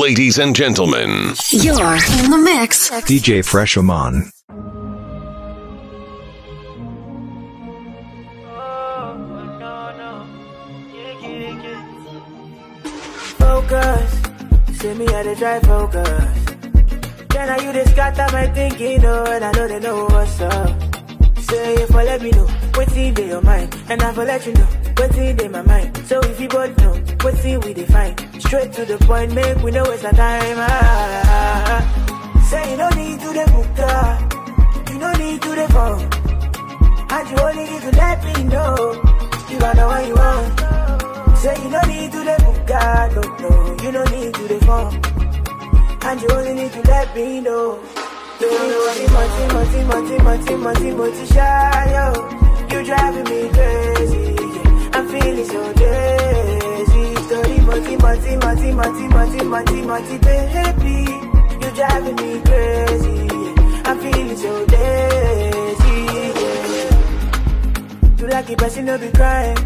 Ladies and gentlemen, you're in the mix. DJ Fresh Oman. Focus, see me how to try focus. Then I you just got that my thinking, oh, and I know they know what's up. Say if I let me know what's in your mind, and I will let you know what's in my mind. So if you both know what's in we define, straight to the point, make we know it's a time. Ah. Say you don't need to the book, you don't need to the phone, and you only need to let me know you are the one you want. Say you don't need to the book, no, you don't need to the phone, and you only need to let me know. You driving me crazy, yeah. I'm feeling so dizzy. Story, multi, baby. You driving me crazy, yeah. I'm feeling so dizzy, yeah. You like it, but she no be crying.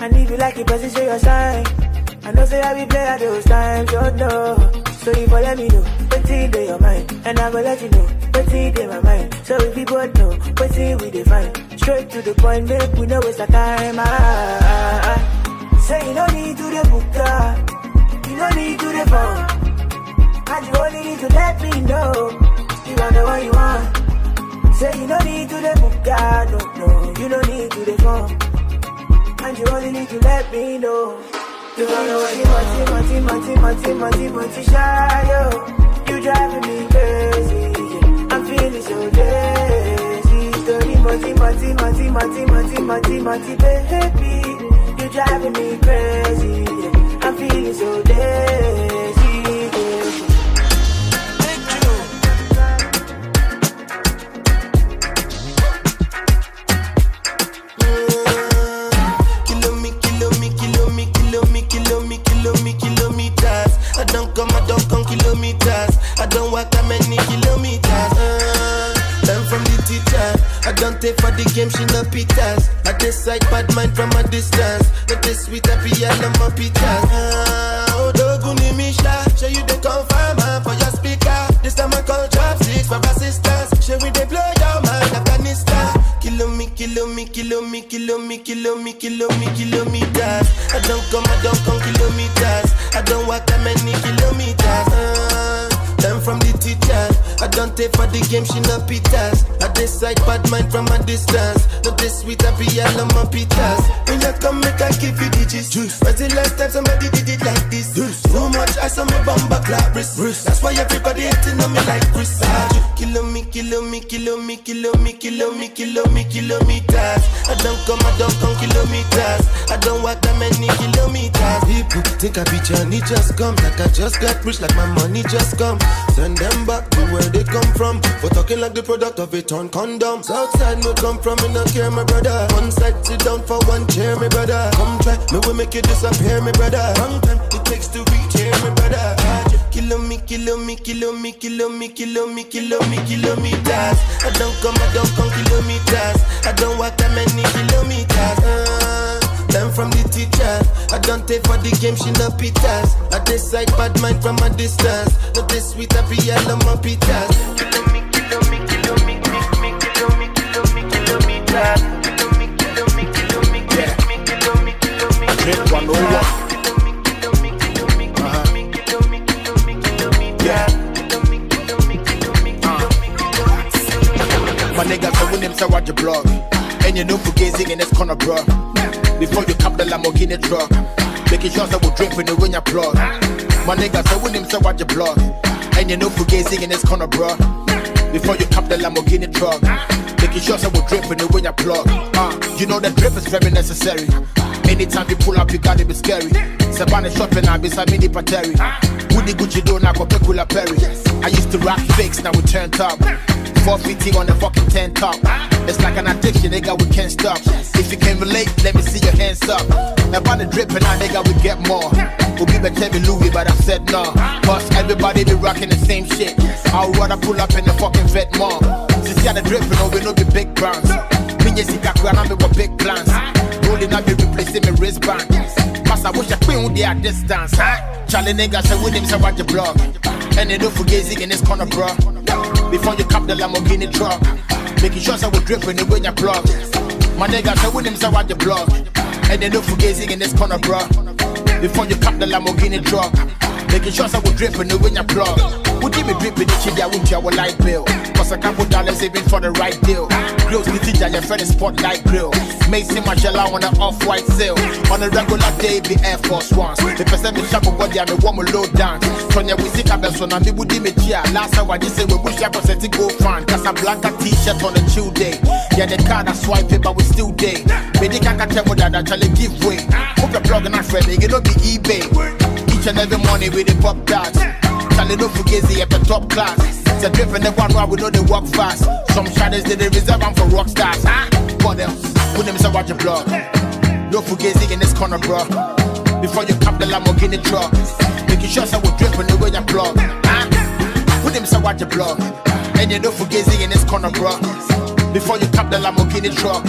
And if you like it, but she show your sign. I know say I be play at those times, oh no. So you go let me know what's in your mind, and I go let you know what's in my mind. So if we both know what's in we define, straight to the point, make we know it's a time. Ah. Say you don't need to the book, you don't need to the phone, and you only need to let me know you are the one you want. Say you don't need to the book, no, you don't need to the phone, and you only need to let me know. You driving me crazy, yeah. I'm feeling so dizzy. Baby, you driving me crazy, yeah. I'm feeling so dizzy. I don't walk that many kilometers. Learn from the teacher. I don't take for the game, she no pitas. I decide bad mind from a distance. But this sweet happy, I love my pitas. Oh, doguni misha. Show you the confirm for your speaker. This time I call chopsticks for assistance. Show we they blow your mind, Afghanistan. Kilometers. I don't come kilometers. I don't walk that many kilometers. From the teacher, I don't take for the game, she no pitas. I decide bad mind from a distance. Not this sweet, I be all on my pitas. When you come, make I give you the juice. Was the last time somebody did it like this? Juice. So much I saw me bumper clap wrist. That's why everybody hating on me like Chris. Kilometers. I don't come kilometers. I don't walk that many kilometers. People think I be Johnny just come, like I just got rich, like my money just come. Send them back to where they come from, for talking like the product of a torn condom. Southside no come from, me no care, my brother. One side sit down for one chair, my brother. Come try, me will make you disappear, my brother. Long time it takes to reach here, my brother. Kilometers. I don't come kilometers. I don't walk that many kilometers. Learn from the teacher. I don't take for the game, she no pitas. I decide bad mind from a distance. Not this sweet, I be all on my pitas. My nigga coming him so watch your blog. And you know for gazing in this corner, bro. Before you cap the Lamborghini truck, making sure that we drink when you win your plug. My nigga, so with him, so watch your blog. And you know for gazing in this corner, bro. Before you cap the Lamborghini truck, making sure that we drink when you win your plug. You know that drip is very necessary. Anytime you pull up, you gotta be scary. Savannah shopping, I be Samini Pateri. Woody Gucci don't have a pecula Perry. I used to rock fakes, now we turned up. 450 on the fucking 10 top. It's like an addiction, nigga, we can't stop. If you can relate, let me see your hands up. About the drip and I, nigga, we get more. We'll give a 10 to Louis, but I said no. Cause everybody be rocking the same shit. I would rather pull up in the fucking vet mall. Since you had the drip, no, we know the big brands. Me and Sikaku, and I'm with big plans. Rolling up, you replacing my wristband. Cause I wish I couldn't do a distance, huh? Charlie nigga say with him, say what the block. And they don't forget Zig in this corner, bro. Before you cop the Lamborghini truck, making sure so we drip when they win your block. My nigga say with him, say what the block. And they don't forget Zig in this corner, bro. Before you cop the Lamborghini truck, making sure so we drip when they win your block. Who did me drip in the shit that won't you our light bill? Cause a couple dollars saving for the right deal. Grills with teacher, your friend is spotlight grill. Macy Margiela on an off-white sale. On a regular day, be Air Force Ones. The person is sharp, but they are the one with low dance. Sonia, we see Cabezon, and me would be here. Last hour, this say we wish I could set it go fan. Casablanca t-shirt on a chill day. Yeah, the card I swipe it, but we still day. Medica can tell me that I try to give way. Hope the blog and I friend, it don't be eBay. Each and every morning with the pop darts. Charlie don't forget the upper top class. It's a drift and the one where we know they walk fast. Some shadows they reserve them for rock stars. For them, put them so watch your block. Don't forget Zig in this corner, bro. Before you cop the Lamborghini truck, making sure so we drift when they wear your block. Put them so watch your block. And you don't forget Zig in this corner, bro. Before you cop the Lamborghini truck,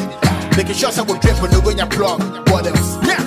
making sure so we drift when they wear your block. For them, yeah.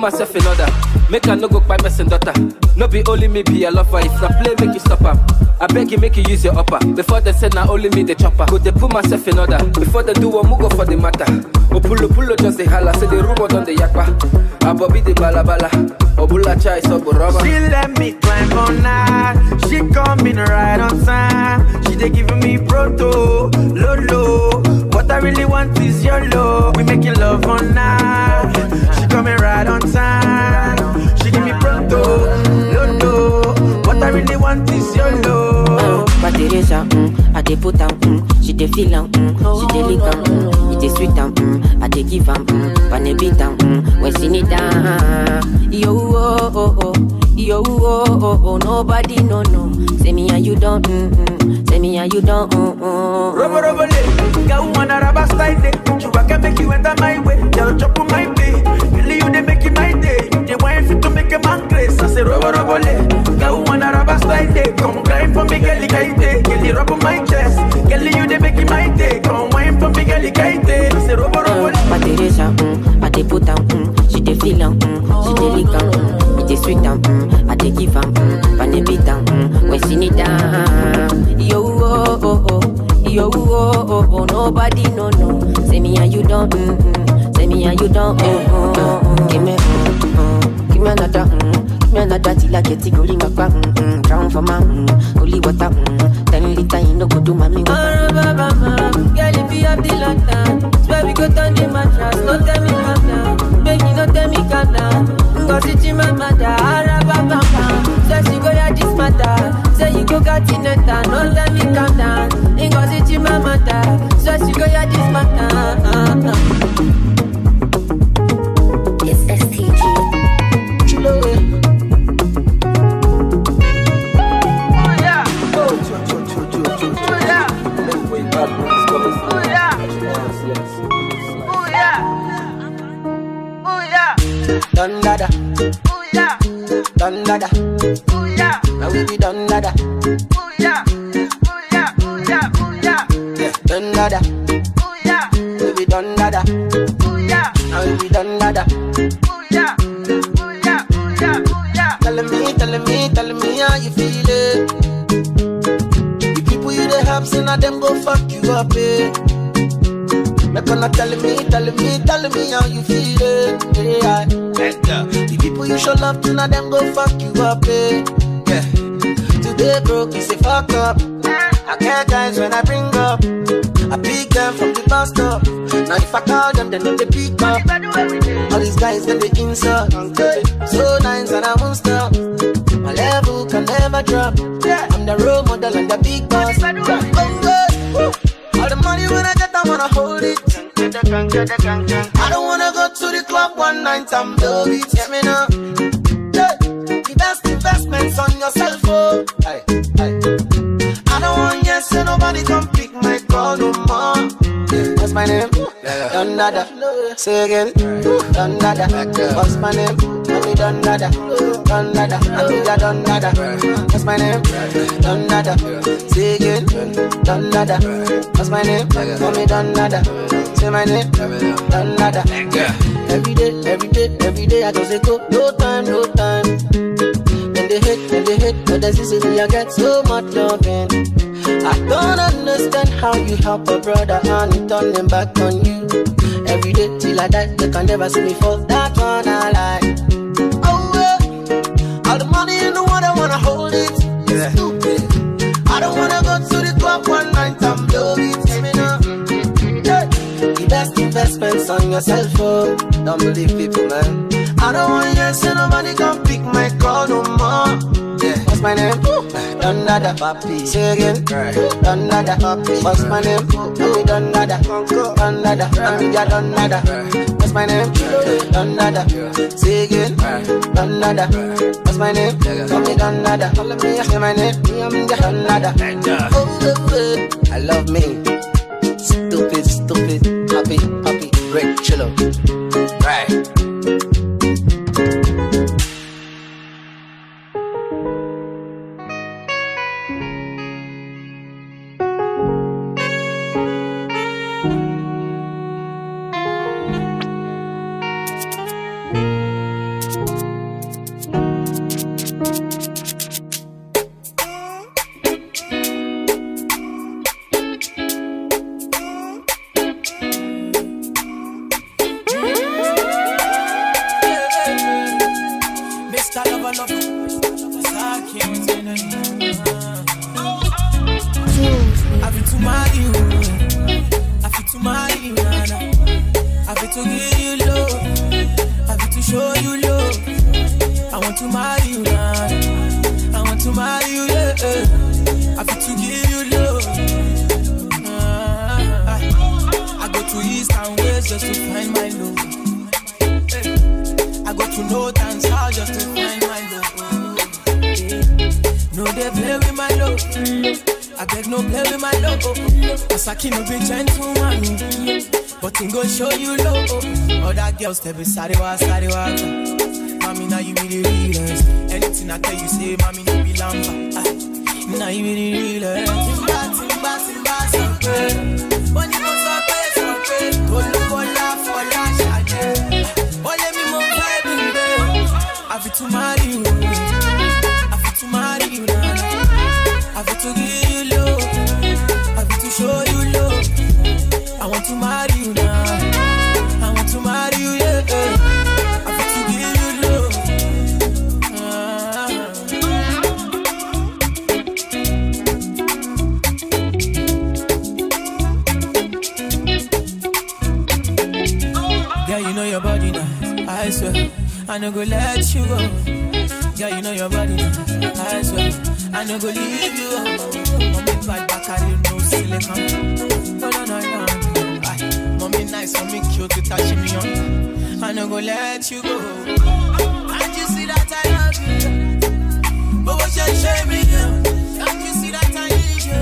Myself in order, make her no go by my daughter. No be only me be a lover. If I play, make you stop her. I beg you, make you use your upper. Before they said now only me the chopper. Could they put myself in order? Before they do one move go for the matter. O pull just the holla. Say the rumor on the yakpa. Abobi the bala bala. Obula chai so buraba. She let me climb on night. She coming right on time. She they giving me proto, lolo. What I really want is your love. We making love on night. Coming right on time. She give me pronto, lolo. What I really want is your love. But Teresa, I dey put down, she dey feel down, she dey lick down, it dey sweet down, I dey give down, but ne beat down, when she need down. Yo oh oh oh, yo oh oh oh, nobody no no. Say me and you don't, say me and you don't. Robo robo le, girl wanna rubber style it. You I can make you enter my way, girl jump on my way. elegant. It is sweet and I take it from Panambi down. When she need down, yo oh oh oh, yo oh oh oh. Nobody no no. Say me and you don't. Say me and you don't. Oh oh. Give me another. Give me another till I get it going up. Drown for my holy water. 10 liter in no go do my me. Girl if you have the lantern, swear we go down the mattress. Don't tell me come down, make you not tell me come down. She my mother, Arababamba. Say she go that this matter. Say you go got in it and don't let me come down. Ingo she my mother. Say she go that this matter. It's STG. Chilo. Oh yeah. Oh cho cho cho cho cho. Oh yeah. Let's wait back. Oh yeah. Oh yeah. Oh yeah. Dondada, ooh yeah. Dondada, ooh yeah. Now we be dondada, ooh yeah. Ooh yeah, ooh yeah, ooh yeah. Dondada, ooh yeah. We be dondada, ooh yeah. Now we be dondada, ooh yeah. Ooh yeah, ooh yeah, ooh yeah. Telling me how you feel it. The people you dey have, say now them go fuck you up, eh? Make her not telling me how you feel it. Yeah. The people you show love to, now them go fuck you up, eh? Yeah. Today broke, you say fuck up. I care guys when I bring up. I pick them from the bus stop. Now if I call them, then they pick up. All these guys then they insult. So nice and I won't stop. My level can never drop. I'm the role model and the big boss. All the money when I get, I wanna hold it. I don't wanna go to the club one night and blow it. Get me now. The best investments on yourself, oh. I don't want yes, so nobody come pick my call no more. What's my name? Dondada. Say again. Dondada. What's my name? Dondada. I Dondada. What's my name? Dondada. Say again. Dondada. What's my name? Call me Dondada. Say my name. Dondada. Every day I just say go. No time. When they hate, but this is I get so much loving. I don't understand how you help a brother and you turn them back on you. Every day till I die, they can never see me fall. That one I like. Oh well, all the money in the world I wanna hold it. It's stupid. I don't wanna go to the club one night and blow it. The best investments on yourself, oh. Don't believe people, man. I don't want yes, so nobody can pick my call no more. Yeah. What's my name? Dondada papi. Say again. Dondada papi. What's my name? Dondada. Dondada. Amiga Dondada. What's my name? Dondada. Say again. Dondada. What's my name? Call me Dondada. Call me. Say my name. Dondada. Oh, I love me. Stupid. Happy. Great. Chillo. Right. Step inside the water, Mommy, now you be the realest. Anything I tell you, say, Mommy, you be lamba. Now you be the realest. Timba, when you go to a place, go look for love, for love, shade. Oh, let me move, baby. have to marry you. I have to marry you now. I have to give you love. I have to show you love. I want to marry you now. I want to marry you, yeah. I have to give you love. Yeah, you know your body now. I swear. I no go let you go. Yeah, you know your body. I swear, I no go leave you. Mommy bad back, I don't know silicone. No, no, no, no. Aye. Mommy nice, mommy cute, you touch me on. I no go let you go. Can't you see that I love you? But what you show me, girl? Can't you see that I need you?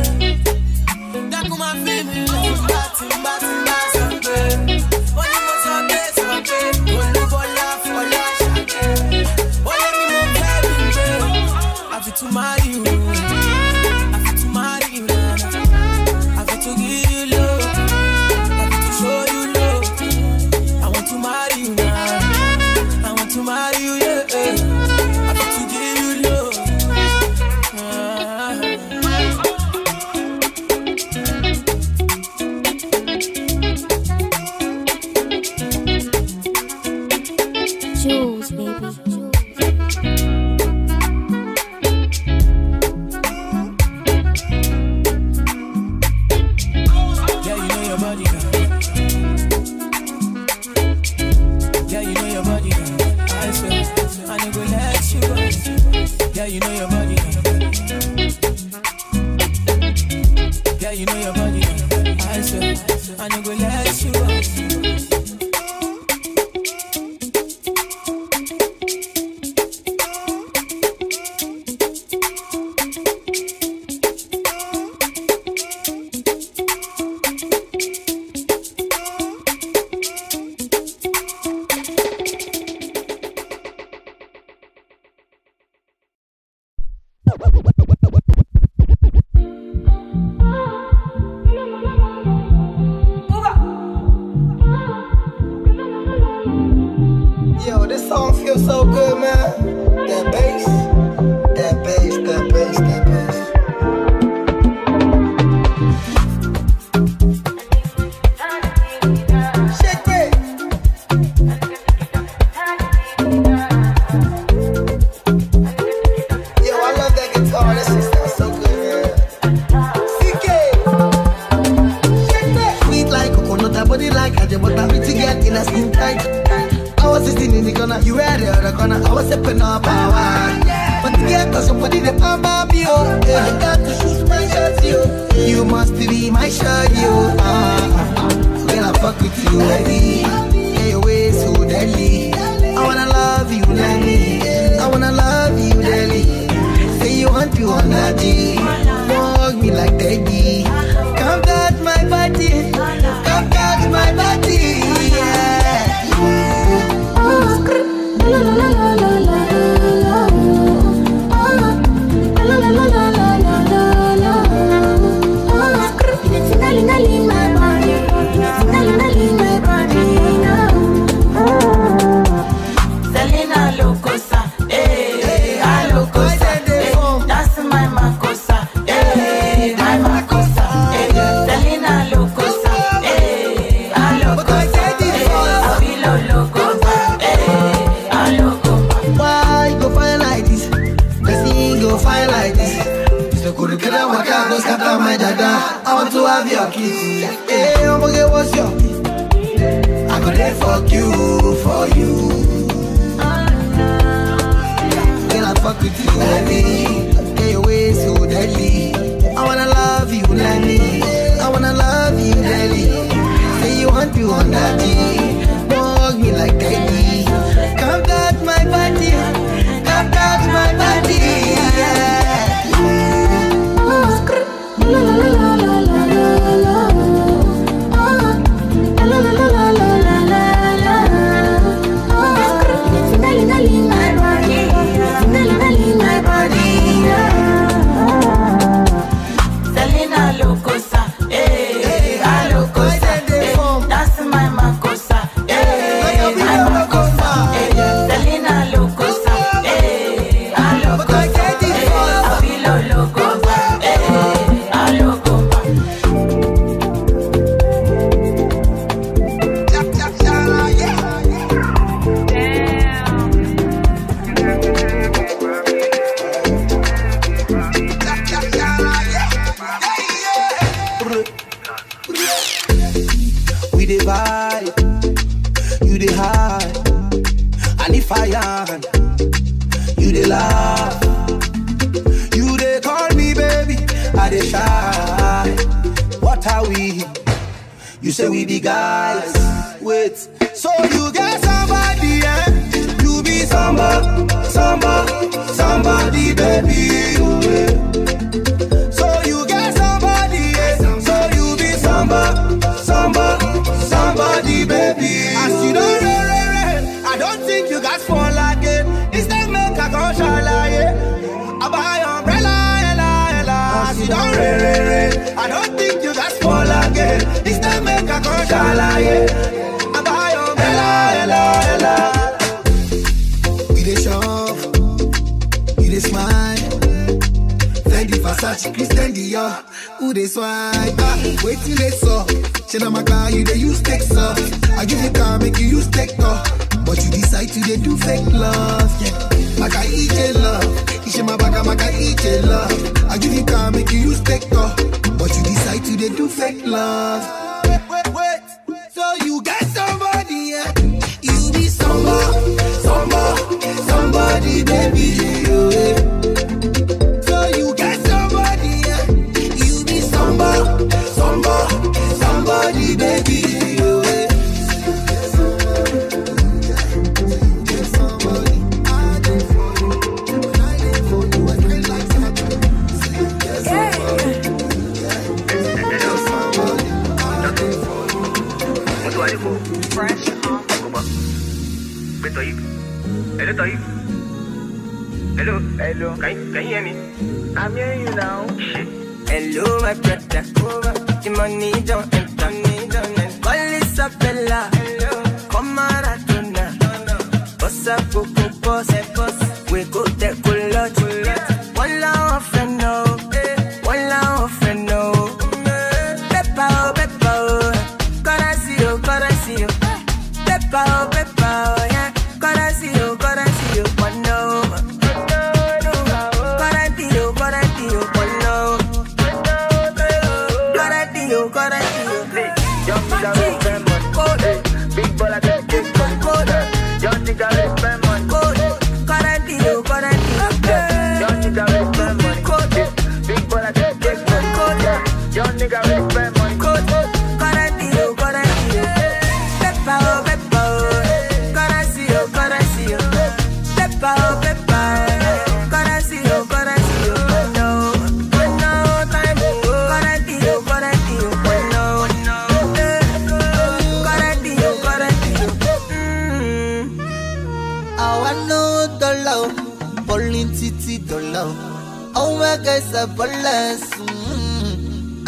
That come and feel me, love. Batting, batting, batting, batting. To marry you, I have to marry you now. I have to give you love, I have to show you love. I want to marry you now. I want to marry you, yeah. I have to give you love. Jules, baby. you dey laugh. You dey call me baby, I dey shy. What are we? You say we be guys. Wait, so you get somebody, eh? You be somebody, baby. So you get somebody, eh? So you be somebody, baby. As you don't know, I don't think you guys fall again. Instead, make a conscious lie. I buy umbrella, as you don't know, I don't think you guys fall again. Instead, make a conscious lie. Versace, Christian Dior, who they swipe? Wait till they saw. She na my car, you they use text up. I give you car, make you use text up. But you decide to they do fake love. Yeah, I can eat your love. She my bag, I can eat your love. I give you car, make you use text up. But you decide to they do fake love. Wait. So you got somebody, yeah? You be somebody, baby, yeah. Somebody, baby, you get somebody, I do for you. When I live for you, I feel like somebody, I do for you. What do I do for? Fresh off. Hello, can you hear me? I'm hearing you now. Hello, my brother. The money don't enter me, don't end. Call Isabella. Come on, I don't know. Boss up, boss. We go there, cool lot. One law of a no. One law of a no. Peppa, Corazio. Peppa, yeah. Corazio, but no.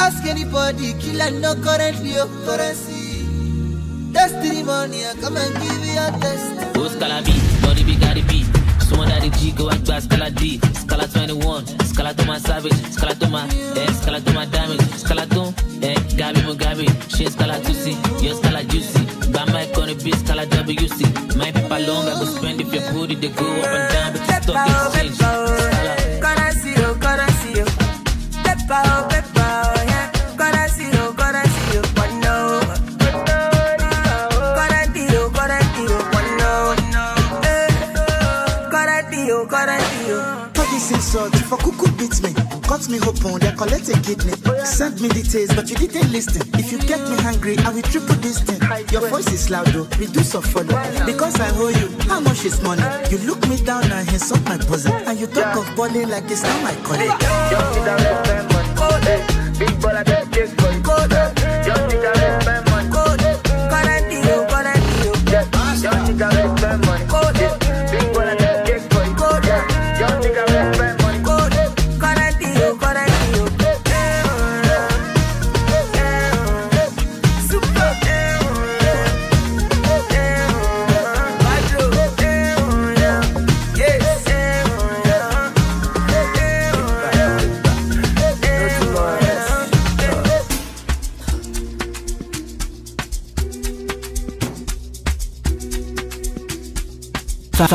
Ask anybody, kill and no currently of currency. Testimony, come and give me a test. Go Scala B, body big daddy B. Someone daddy G, go and try Scala D. Scala 21, Scala to my savage, Scala to my, Scala to my damage, Scala to, Gabi Mugabi, she Scala to see, your Scala juicy. By my corner B, Scala WC. My people long, I go spend if your booty, they go up and down, but you stop exchange. Scala. Peppa, yeah, Corazio, but no. Corazio. 36 shots, if a cuckoo beats me, cut me open, they collect a kidney. Sent me details, but you didn't listen. If you get me hungry, I will triple this thing. Your voice is loud though, reduce or follow. Because I owe you, how much is money? You look me down and insult my bosom. And you talk of balling like it's not my calling. Big baller, that big boy. Code, just think I make my money. Code, current deal. Just think I make my money. Code, big baller, that big boy. Code, just think I make my money. Code, current deal. Super. Madro. Yes.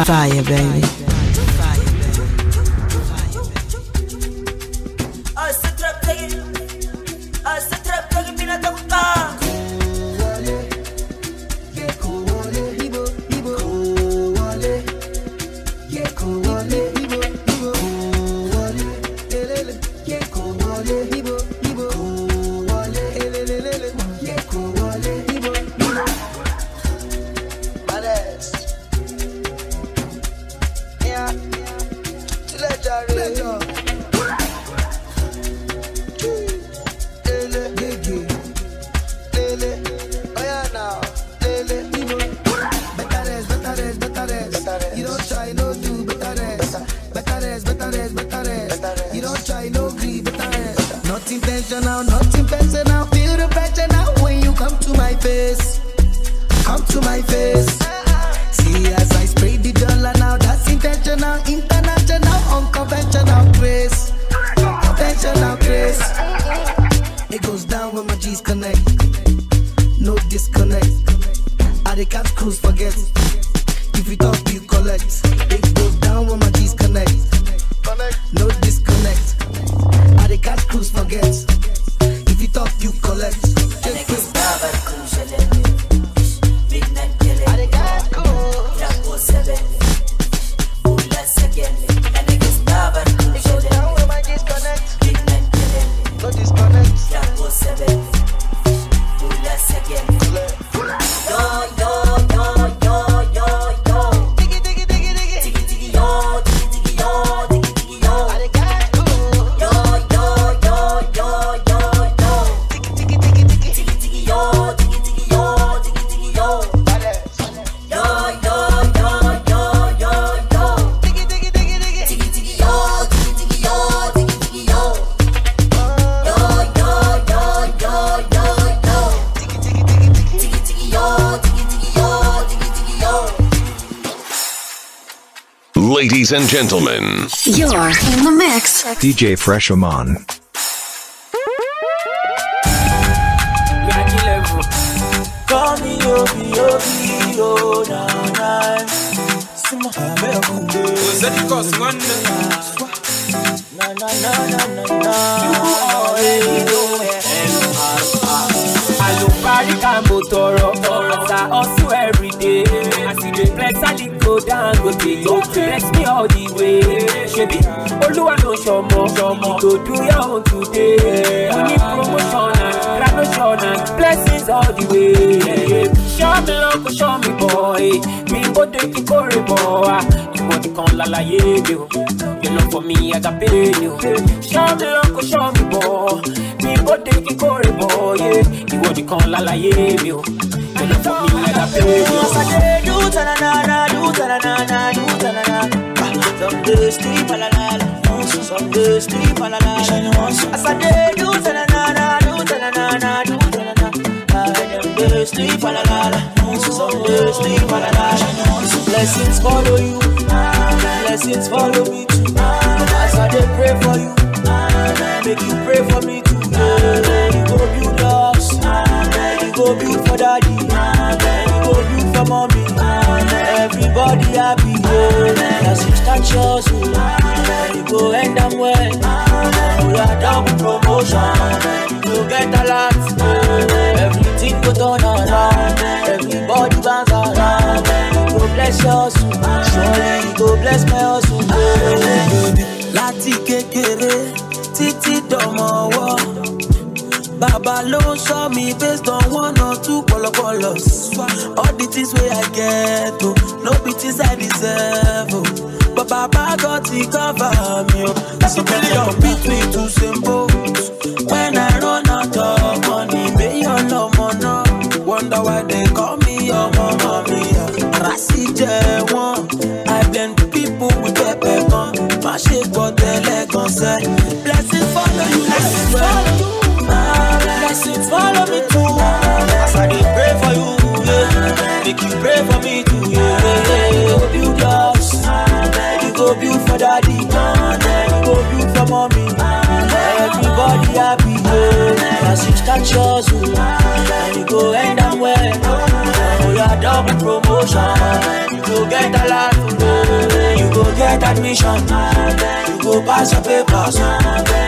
Fire, baby. Ladies and gentlemen, you're in the mix. DJ Fresh Oman. Down with me, don't flex me all the way. Shebi, Oluwa no shomo, shomo. You go do your own today. You need promotion and promotion and blessings all the way. Show me love, show me boy. Me go take you for a boy. You want to come la la yeah, you. You love for me, I got pay you. Show me love, show me boy. Me go take you for a boy. You want to come la la yeah, you. You love for me, I got pay you. Some days sleep a la la, some days sleep a la la. As I did do ta na na, do ta na na, do ta na na. Some days sleep a la la, some days sleep a la la. Blessings follow you, blessings follow me too. As I did pray for you, make you pray for me too. You go build us, you go build for daddy, you go build for mommy. Everybody happy, yeah. That's substantial, so you go end up well. You are down with promotion, you get a lot. Everything go turn around, everybody bounce around. You go bless your soul, surely you go bless my hustle. Láti kékeré títí dọmọwọ́, Baba ló show me based on one or two colors. All the things where I get, oh, no bitches I deserve, oh. But Baba got it cover me, oh. That's okay, don't beat me too simple. When I run out of money, may your love mono. Wonder why they call me your mama, me. I see J1, I blend people with a bacon. My shit got the leg concern. Blessings follow you, blessings follow you. Blessings follow me too. As I did pray for you, yeah. Make you pray for me too, yeah. You go build us, you go build for daddy, you go build for mommy. Everybody happy, yeah. That's substantial, so you go end up well. You are double promotion, you go get a lot, you go get admission, you go pass your papers.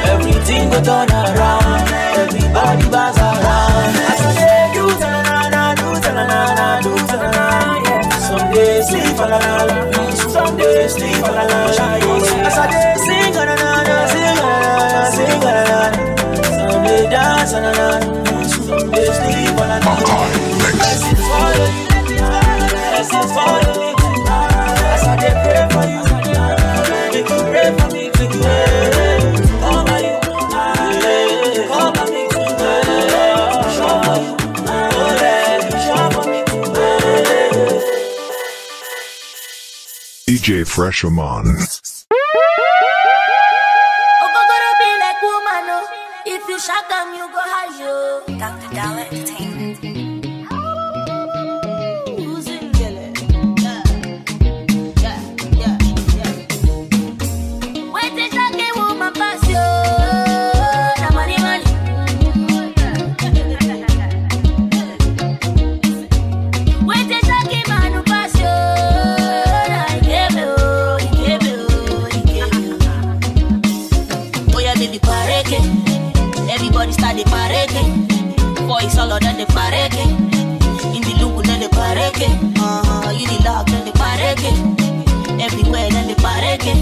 Everything go turn around, everybody bounce around. As I say, do ta-na-na-na, do ta-na-na-na, do ta-na-na. Some days sleep a la-la-la, some days sleep a la-la-la. As I say, sing a-na-na-na, sing a-na-na, sing a-na-na. Some days dance a-na-na, some days sleep a la-la-la. Blessings follow you, blessings follow me. As I say, pray for you. DJ Fresh Oman. If you shock them, you go high, yo. Dr. Dollar Entertainment. Who's in Gillet? Yeah, yeah, yeah, yeah. Wait till shock a woman pass, yo. The money, money. Wait till shock a man who pass, yo. I gave you, I gave you, I gave you. Oh yeah, baby, parake. Everybody start the parade. Boys all over the parade. In the lungu then the parade. In the lock then the parade. Everywhere then the parade.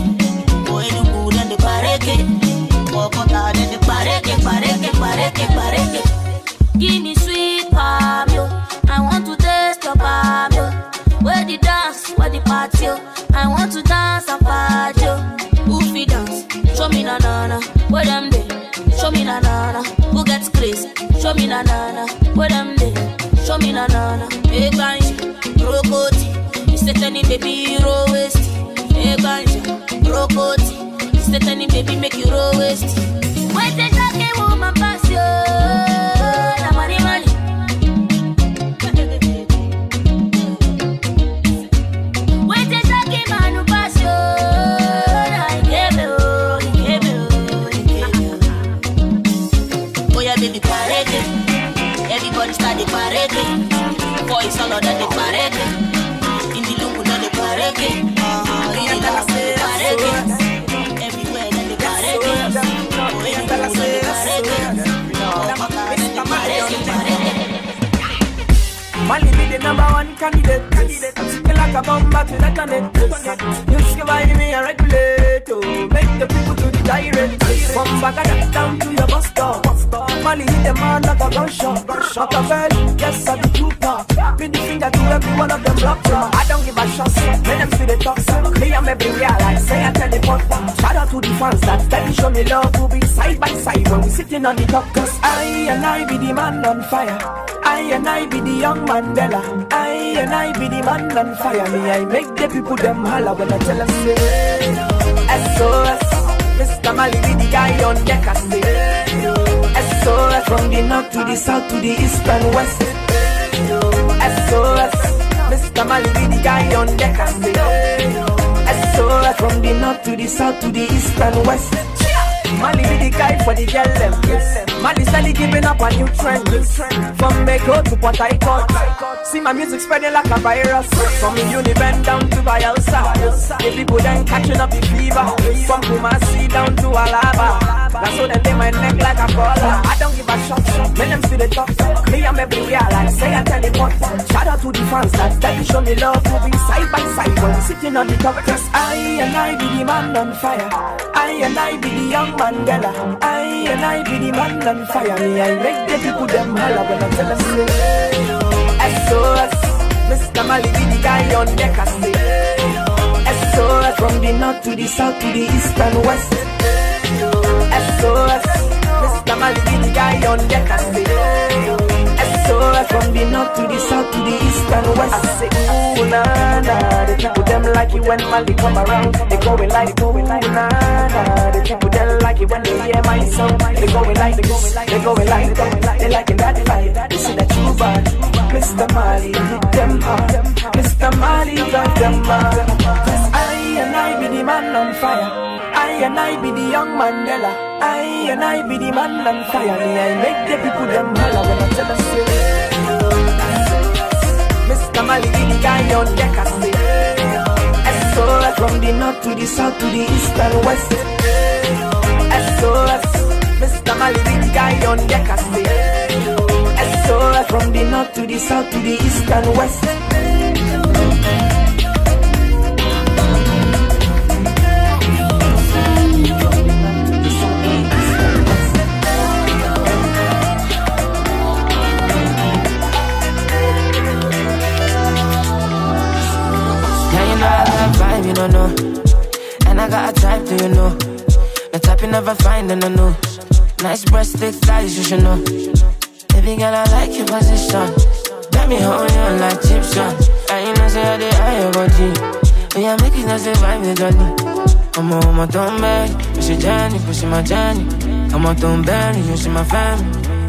Go in lungu then the parade. Walk on down then the parade. Parade, parade, parade. Give me sweet palm, yo. I want to taste your palm, yo. Where the dance, where the party, yo. I want to dance and party, yo. Oofy dance, show me na na na. Where them day? Show me na na na, who gets crazy? Show me na na na, what I'm doing? Show me na na na, hey ganja, brokoti, you set any baby roll waist. Hey ganja, brokoti, you set any baby make you roll waist. Why they talk a woman pass you? The money money. Why they talk a man who pass you? The parade, everybody start the parade. Boys all over the parade. In the lungu on the parade. In the lock on the parade. Everywhere on the parade. Boy in the lock on the parade. Parade. Mali be the #1 candidate. Feel like a bomb to detonate. Just give me a regulator. Make the people do the direct. From Baghdad down to your bus stop. Money hit the man like a gunshot. Shot a fell, yes I do trooper. Bring the finger to every one of them blocks. I don't give a shot, let them see the talks. Me and me be real, I say I tell the podcast. Shout out to the fans that steady show me love. To be side by side when we sitting on the top. Cause I be the man on fire. I be the young Mandela. I be the man on fire. Me I make the people them holler when I tell them say SOS. Mr. Mali be the guy on deck I say SOS. From the north to the south to the east and west. SOS. Mr. Mali be the guy on deck I say SOS. From the north to the south to the east and west. Mali be the guy for the girl them. Mali steady giving up on new trend. From Mexico to Puerto Rico. See my music spreading like a virus. From Univen down to Bayelsa. The people then catching up the fever. From Kumasi down to Alaba. That's how they lay my neck like a baller. I don't give a shot, make them see the top. Me I'm everywhere, like say I tell the pot. Shout out to the fans that steady show me love. Moving side by side when we sitting on the top. Cause I be the man on fire. I be the young Mandela. I be the man on fire. Me I make the people them holler when I tell them say SOS. Mr. Mali be the guy on deck I say SOS. From the north to the south to the east and west. SOS, Mr. Mali be the guy on deck I say SOS. From the north to the south to the east and west. I say ooh na na, the people them like it when Mali come around. They going like ooh na na, the people them like it when they hear my song. They going like, they going like that. They like it that, they like it. They say that you bad, Mr. Mali hit them hard. Mr. Mali got them hard. Cause I be the man on fire. I be the young Mandela. I be the man on fire. Me I make the people them holler when I tell them say Mr. Mali be the guy on deck I say SOS. From the north to the south to the east and west. SOS. Mr. Mali be the guy on deck I say SOS. From the north to the south to the east and west. You don't know, and I got a type, do you know? The type you never find, and I know. Nice breast, thick thighs, you should know. Baby girl, I like your position. Let me hold you like chips, I ain't no say how they are your body. So yeah, making us survive the journey. I'm on my tomb, pushing journey, pushing my journey. I'm on tomb, you see my family.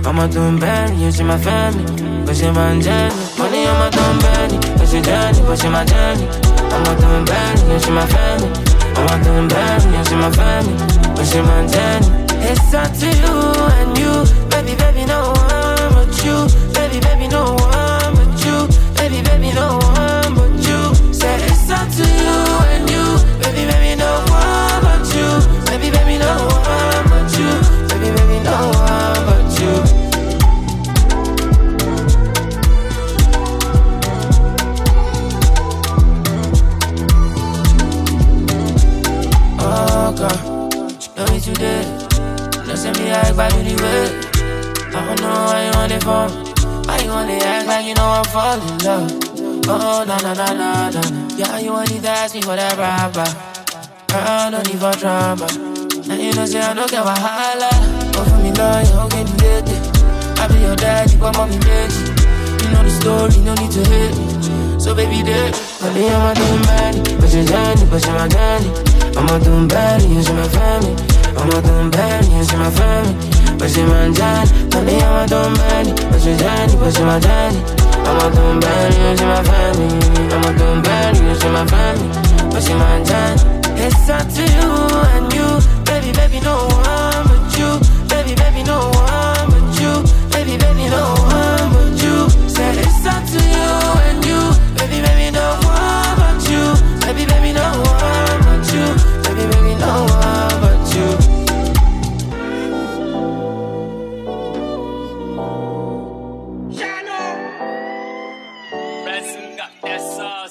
I'm on tomb, you see my family. Pushing my journey, money on my tomb, pushing journey, pushing my journey. I'm on tomb, you see my family. I'm on tomb, you see my family. Pushing my journey. It's up to you and you, baby, baby, no one but you, baby, baby, no one but you, baby, baby, no one but you. Said it's up to you and you, baby, baby, no one but you, baby, baby, no one but you, baby, baby, no one but you. Oh God, she know me today. Send me act back to the way. I don't know why you want it for. Why you want to act like you know I'm falling in love? Oh, na na na na na. Yeah, you want to ask me for that rubber. I don't need for drama. And you know say I don't care what holla. But for me now, you don't get me dated. I be your daddy, but mommy bitch. You know the story, no need to hit me. So baby, dip. But me, I'm a doing bad. But you're dandy, but you're my dandy. I'm a doing bad, you see my family. I'm a dumb baby, you see my family. But you my daddy, honey, I'm a dumb baby. But you daddy, but you my daddy. I'm a dumb baby, you see my family. I'm a dumb baby, you see my family. But you my daddy. It's up to you and you, baby, baby, no one but you, baby, baby, no one but you, baby, baby, no one but you. Said it's up to you and you, baby, baby, no one but you, baby, baby, no one but you, baby, baby, no one but you.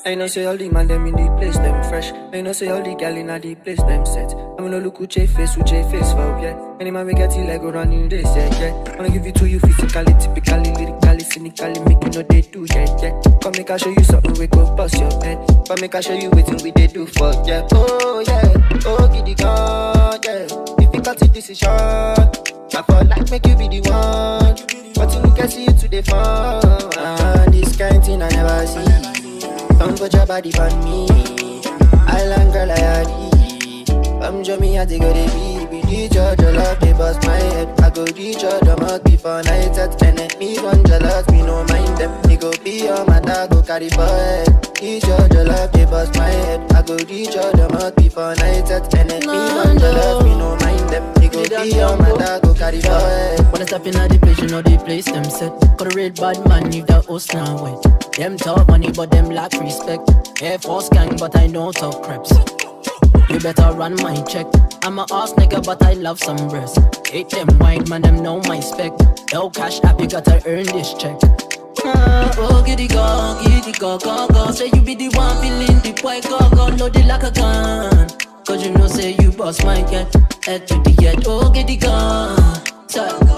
I know say all the man them in the place, them fresh. I know say all the gal in the place, them set. I'm gonna look with your face for yeah. Any man we get it like go run in this, yeah, yeah. I'm gonna give it to you physically, typically, lyrically, cynically, make you know they do, yeah, yeah. Come make I show you something we go bust your head. Come make I show you what we they do for yeah. Oh yeah, oh giddy god, yeah. Difficult decision, I fall like make you be the one. But you look I see you to the fall. This kind thing I never see. Don't put your body on me. Island girl, I had it. I'm Jimmy, I take a baby. We need your love, they bust my head. I go reach your mouth before night at 10. Me want your love, me no mind them. They go be your mother, go carry for head. Need your love, they bust my head. I go reach your mouth before night at 10. Me want your love, me no mind them. They go be your mother, go carry for head. When I step in at the place, you know they place them set. Got a red bad man, leave the host now wet. Them talk money, but them lack respect. Air Force gang, but I know talk creps. You better run my check. I'm a ass nigga, but I love some breasts. Hate them white man, them know my spec. No cash app, you gotta earn this check. Oh, giddy go, go, go. Say you be the one feeling the boy, go, go. Loaded like a gun. Cause you know, say you boss my cat. Head to the head, oh, giddy go.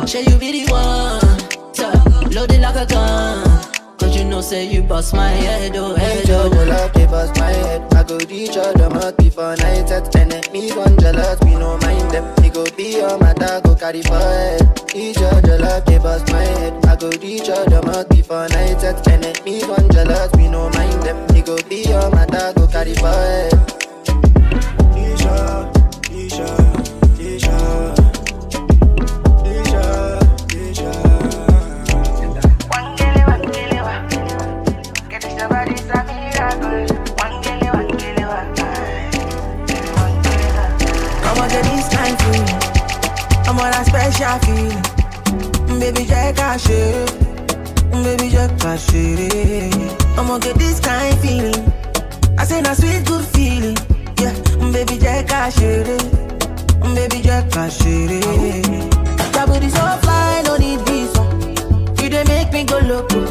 Say you be the one. Loaded like a gun. Cause you know say you bust my head, oh head, oh. Need your love, they bust my head. I go reach your mouth before night at 10. Me gon' jealous, me no mind them. Me go be your mother, go carry for head. Need your love, they bust my head. I go reach your mouth before night at 10. Me gon' jealous, me no mind them. Me go be your mother, go carry for head. Nisha, Nisha, Nisha. I'm on a special feeling. Baby, check our shit. Baby, check our shit. I'm gonna get this kind of feeling. I say a sweet, good feeling. Yeah, baby, check our shit. Baby, check our shit. Your body so fly, no need visa. You dey make me go loco.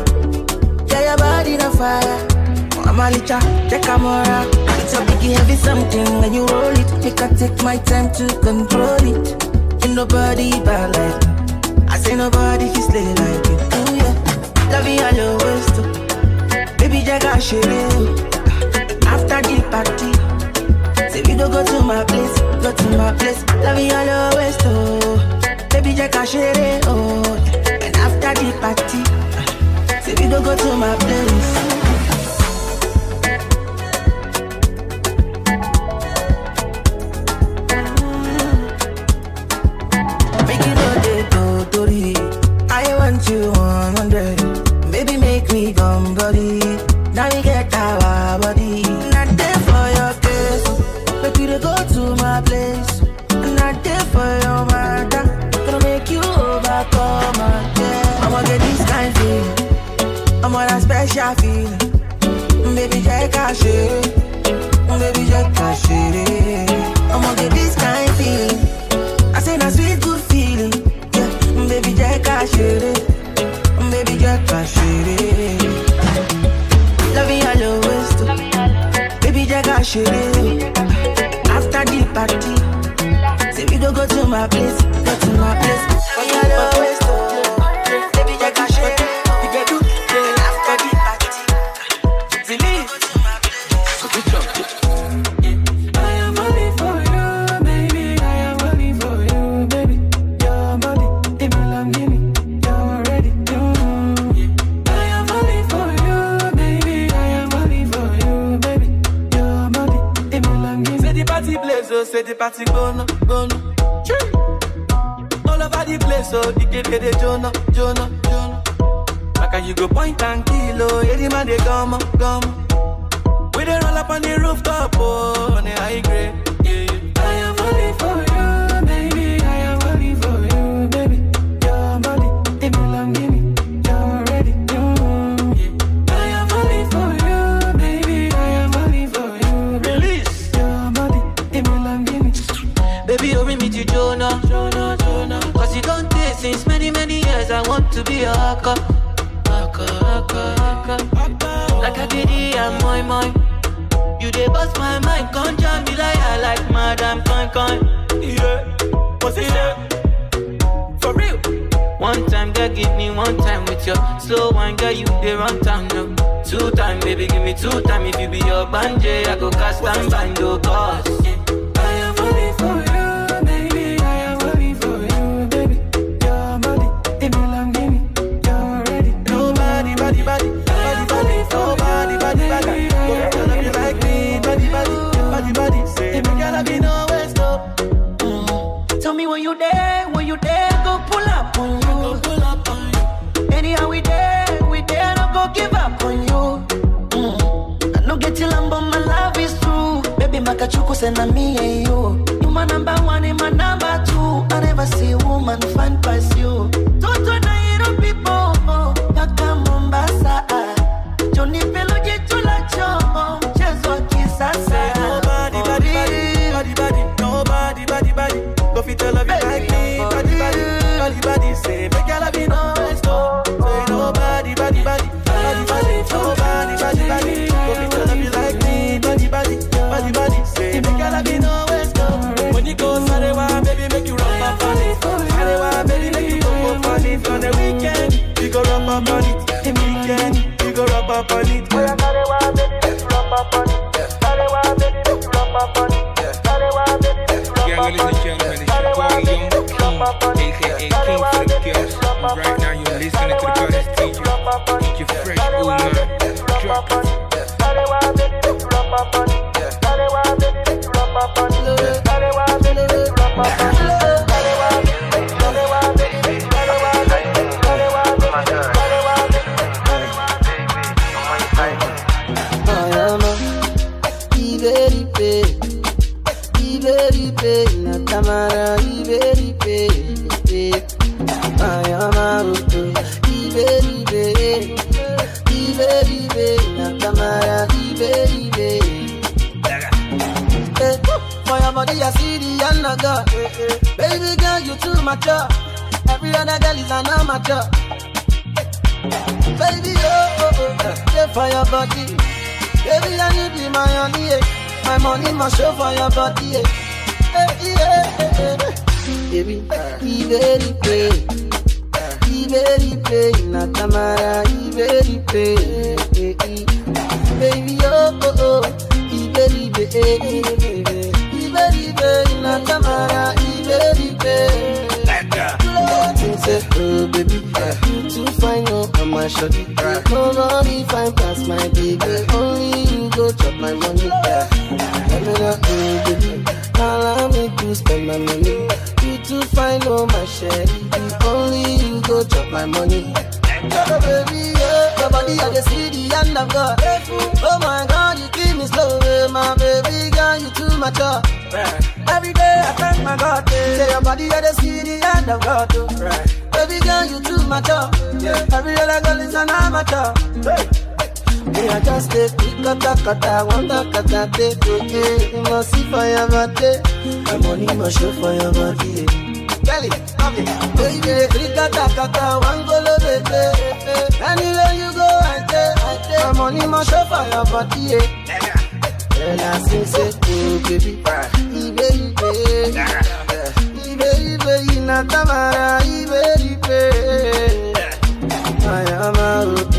Yeah, your body no fire. I'm a licha, check a mora. It's a biggie, heavy something. When you roll it, make I take my time to control it. Nobody bad like that. I say nobody can slay like you. Oh yeah, love you all your ways too. Baby, I got shit. After the party, say we don't go to my place, go to my place. Love you all your ways too. Baby, I got shit. Oh, and after the party, say we don't go to my place. go to my place. Not there for your matter. Gonna make you overcome again. I'ma get this kind of feeling. I'm on a special feeling. Baby, check our shit. Baby, check our shit. I'ma get this kind of feeling. I say that sweet good feeling. Yeah, baby, check our shit. Baby, check our shit. Love me all your waist. Baby, check our shit. After the party, say we go to my place, go to my place. Oh yeah, baby, I got shit. You get to after the party, say we go to my place. I am only for you, baby. I am only for you, baby. Your body, if you love me, you're already done. I am only for you, baby. I am only for you, baby. Your body, if you love me. The party place, oh, say the party go no, all over the place, oh, the kid, the Jonah, Jonah. How can you go point and kill, oh, the man, they come. We they roll up on the rooftop, oh, on the high grade, yeah. I am only for you, baby, I am only for you, baby. Your body, it belong to me, you're already done, yeah. I am only for you, baby, I am only for you, baby. Release. Baby, you bring me to Jonah. Cause you don't taste since many years. I want to be a haka. Like a diddy and moi. You dey bust my mind, come jam me like I like madam con. Yeah, what's it up? For real. One time, girl, give me one time with your slow wine, girl, you dey run time now. Two time, baby, give me two time. If you be your banjo, I go cast and bando cause. I am only for you. Tell me when you there, go pull up on you. Anyhow we there, don't go give up on you. I no get till I'm but my love is true. Baby, Makachuku send me and you. You my number one and my number two. I never see a woman fan pass you. Toto Nairo people, Kaka Mombasa. Johnny Peloji Tula Chomo, Chezo Kisasa. If you tell her you like me, body, say, make your love be nice, no. Say nobody. If you tell her you like me, body, say, make your love be nice, no. When you go Sarewa, baby, make you run my body. Sarewa, baby, make you go for it. On the weekend, you go run my body. The weekend, you go run my body. Sarewa, baby, make you run my body. Sarewa, baby, make you run my body. Right now you're listening to the goddess DJ Fresh Oman. Drop it. Only you go drop my money. Oh baby, yeah. Your body I just see the hand of God. Oh my God, you keep me slow, my baby girl, you too mature. Every day I thank my God. Say your body I just see the hand of God. Baby girl, you too mature. Every other girl is an amateur. Hey, I just take kata want kata take okay. Must see for your body, my money must show for your body. Tell it, love it. Baby, kata one go love it. Anywhere you go, I take. My money must show for your body. When I say, oh baby, baby, not Tamara, baby. I am out.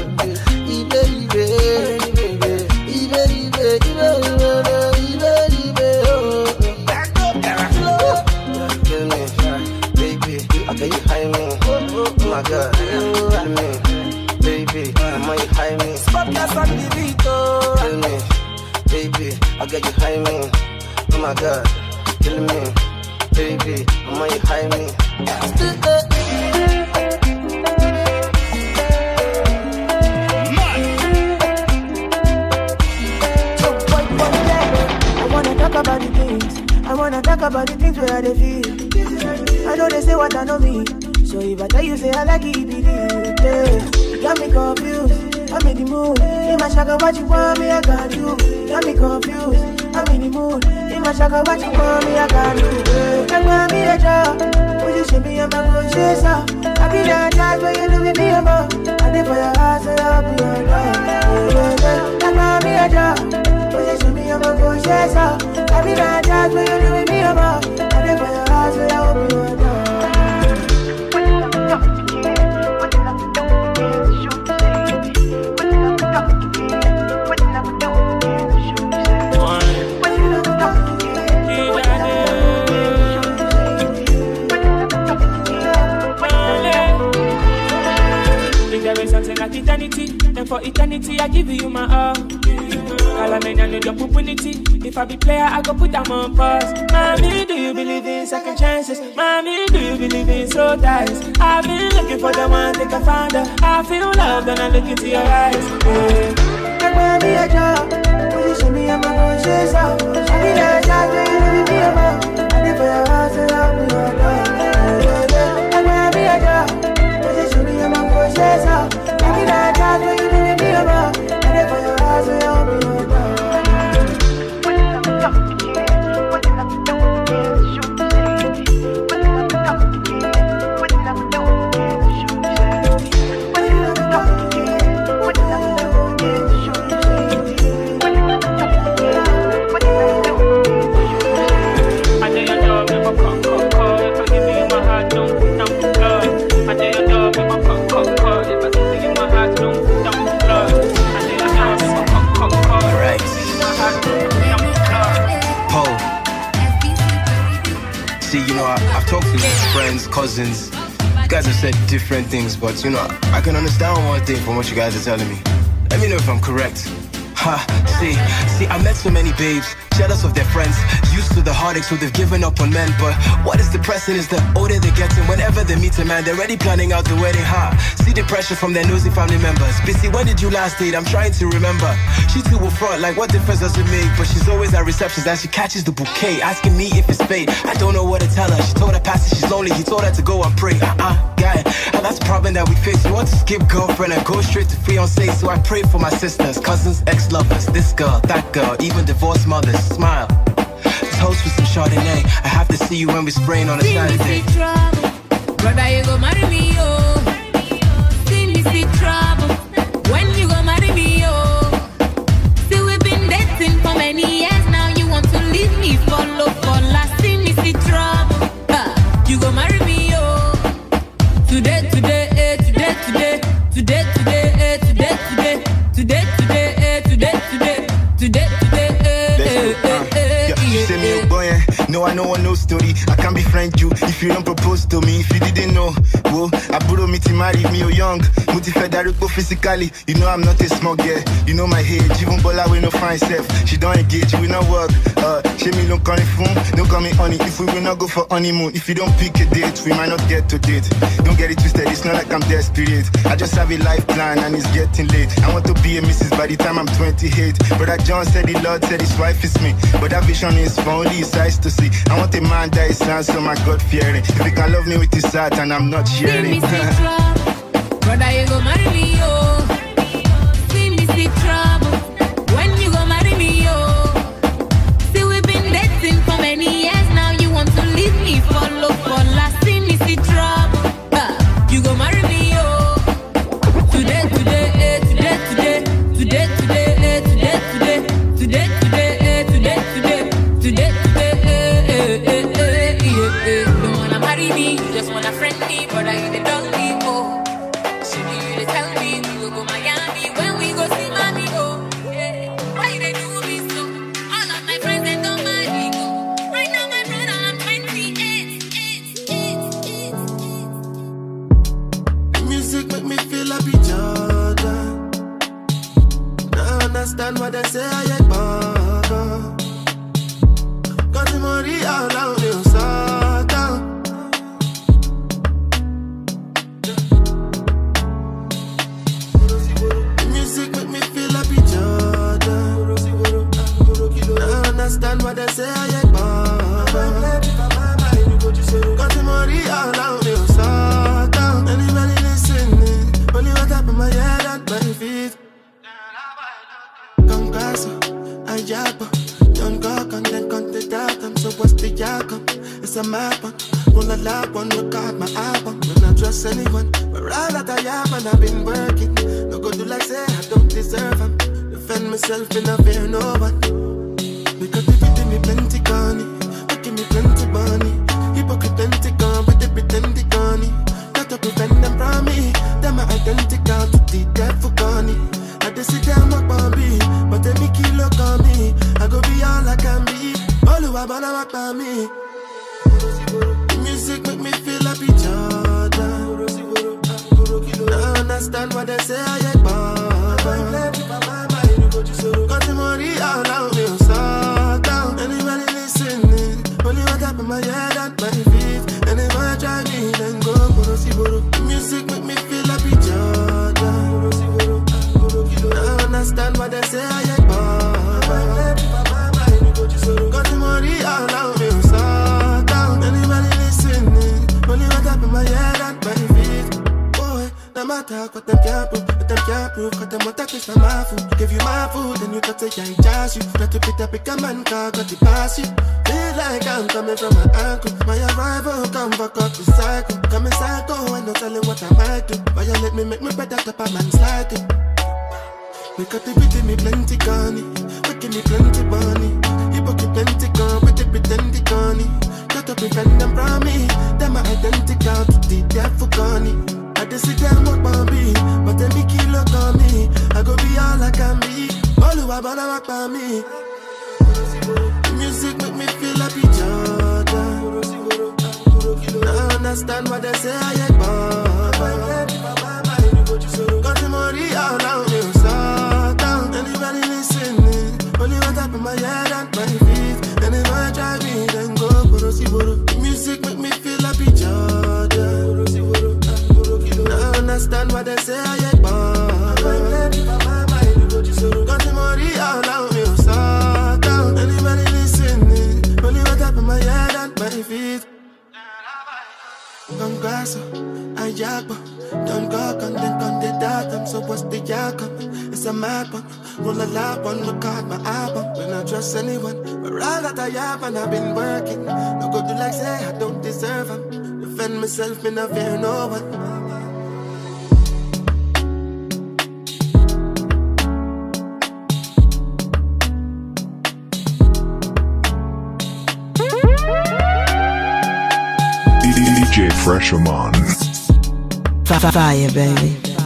Oh my God, I mean, baby, I you high me. Spot that on the beat, kill me, baby, I got you high me. Oh my God, kill me, baby, I you high me. I wanna talk about the things. I wanna talk about the things where they feel. I know they say what I know me. So if I tell you, say I like it, believe it, yeah. You got me confused, I'm in the mood. In my shaka, what you want me, I got you. You got me confused, I'm in the mood. In my shaka, what you want me, I got you, yeah. I'm gonna be a job, would you show me a man who chase up? I be that child where you look at me about. I live for your heart, so I'll be your love. I'm gonna be a job, would you show me a man who chase up? I be that child where you look at me about. I live for your heart, so I'll be your love. For eternity, I give you my all. All I mean, I need your opportunity. If I be player, I go put them on pause. Mommy, do you believe in second chances? Mommy, do you believe in soul ties? I've been looking for the one that I found her. I feel love when I look into your eyes. I'm gonna be a job. Will you show me how my conscience out? Show me that job where you really be about. I live for your house and I'll be your love. I'm gonna be a job. Will you show me how my conscience out? Show me that job where you really be about. I live for your house and I'll be your love. Friends, cousins, you guys have said different things, but you know, I can understand one thing from what you guys are telling me. Let me know if I'm correct. Ha, see, I met so many babes, jealous of their friends, used to the heartaches, so they've given up on men. But what is depressing is the older they get, and whenever they meet a man, they're already planning out the wedding. Ha, see the pressure from their nosy family members. Busy, when did you last date? I'm trying to remember. She too will front, like what difference does it make? But she's always at receptions, and she catches the bouquet, asking me if it's fate. I don't know what to tell her. She told her pastor she's lonely. He told her to go and pray. Guy, and that's the problem that we face. You want to skip girlfriend and go straight to fiancé. So I pray for my sisters, cousins, ex-lovers, this girl, that girl, even divorced mothers. Smile, toast with some Chardonnay. I have to see you when we sprain on a Saturday. Brother, you go marry me, oh. See me see trouble. When you go marry me, oh. See we've been dating for many years now. You want to leave me for love for last. See me see trouble. You go marry me, oh. Today, eh, today, eh, today. No, I know no story. I can't befriend you if you don't propose to me. If you didn't know, whoa, I brought me to marry me, or young. Multifederico physically, you know I'm not a small girl. You know my age, even Bola will not find self. She don't engage, we not work. She me don't call it phone, no call me honey. If we will not go for honeymoon, if you don't pick a date, we might not get to date. Don't get it twisted, it's not like I'm desperate. I just have a life plan and it's getting late. I want to be a missus by the time I'm 28. Brother John said the Lord said his wife is me, but that vision is for only his eyes to see. I want a man that is handsome and God-fearing. If he can love me with his heart and I'm not sharing. Brother, you go marry me, oh. See me see trouble. When you go marry me, oh. See, we've been dating for many years now. You want to leave me for love for last. See me see trouble. You go marry me, oh. Today, today, eh, today, today, today, today, eh, today, today, today, today, eh, today, today, today, today, eh, eh, eh, eh, eh, eh. Don't wanna marry me, you just wanna friend me, brother, you the dog me, oh. Understand what they say, I ain't bother. Got the money all around you, Satan. The music make me feel like a Jordan. Now understand what they say, I ain't bother. Got the money all around you, Satan. Anybody listening? Only what happened in my head and my feet. Young girl, content, content, I'm so what's the outcome? It's a map, pull a lap, one look out my album. When I trust anyone, but all that I have and I've been working. No go do like say, I don't deserve them. Defend myself and I fear no one. Because they beating me plenty corny, making me plenty bunny. Hypocrite plenty gone, but they pretend they corny. Got to prevent them from me, they're my identical to the devil corny. They sit down walk by me, but they make you look on me. I go be all I can be. All who I wanna walk by me. The music make me feel like a Jordan. Now understand what they say, I ain't bother. Got the money all around me, I'm Satan. Anybody listening? Only what happened in my head and my feet. And if I try me, then go. The music make me feel like a Jordan. Now understand what they say, I ain't bother. Got the money all around me, so down. Anybody listening? Only what happened in my head and my feet. Boy, no matter what them can't prove, what them can't prove, cause them want to taste my food. Give you my food, then you thought say I ain't charge you. Got to pick up a command car, got to pass you. Feel like I'm coming from my ankle. My arrival, come fuck up the cycle. Coming psycho, I no telling what I might do. Why you let me make me better top a man slide to? Because they beating me plenty corny, making me plenty bunny. Hypocrite plenty gone, but they pretend they corny. Got to prevent them from me, they're my identical to the devil corny. I just see them walk by me, but they make you look on me. I go be all I can be, all who I wanna walk by me. The music make me feel like a Jordan. Now understand what they say, I ain't bother. Got the money all around me. Anybody listening? Only what happened in my head and my feet. And if I try me, then go Borosiboro. The music make me feel like a Jordan. Now understand what they say, I ain't bother. Got the money all around me, I'm Satan. Anybody listening? Only what happened in my head and my feet. Congrats, I jack, don't go on the dark. I'm so what's the outcome? It's a map, roll a lap, one look out my album. When I trust anyone, but all that I have and I've been working. No go do like say I don't deserve them. Defend myself, me not fear no one. DJ Fresh Oman. Fire, baby.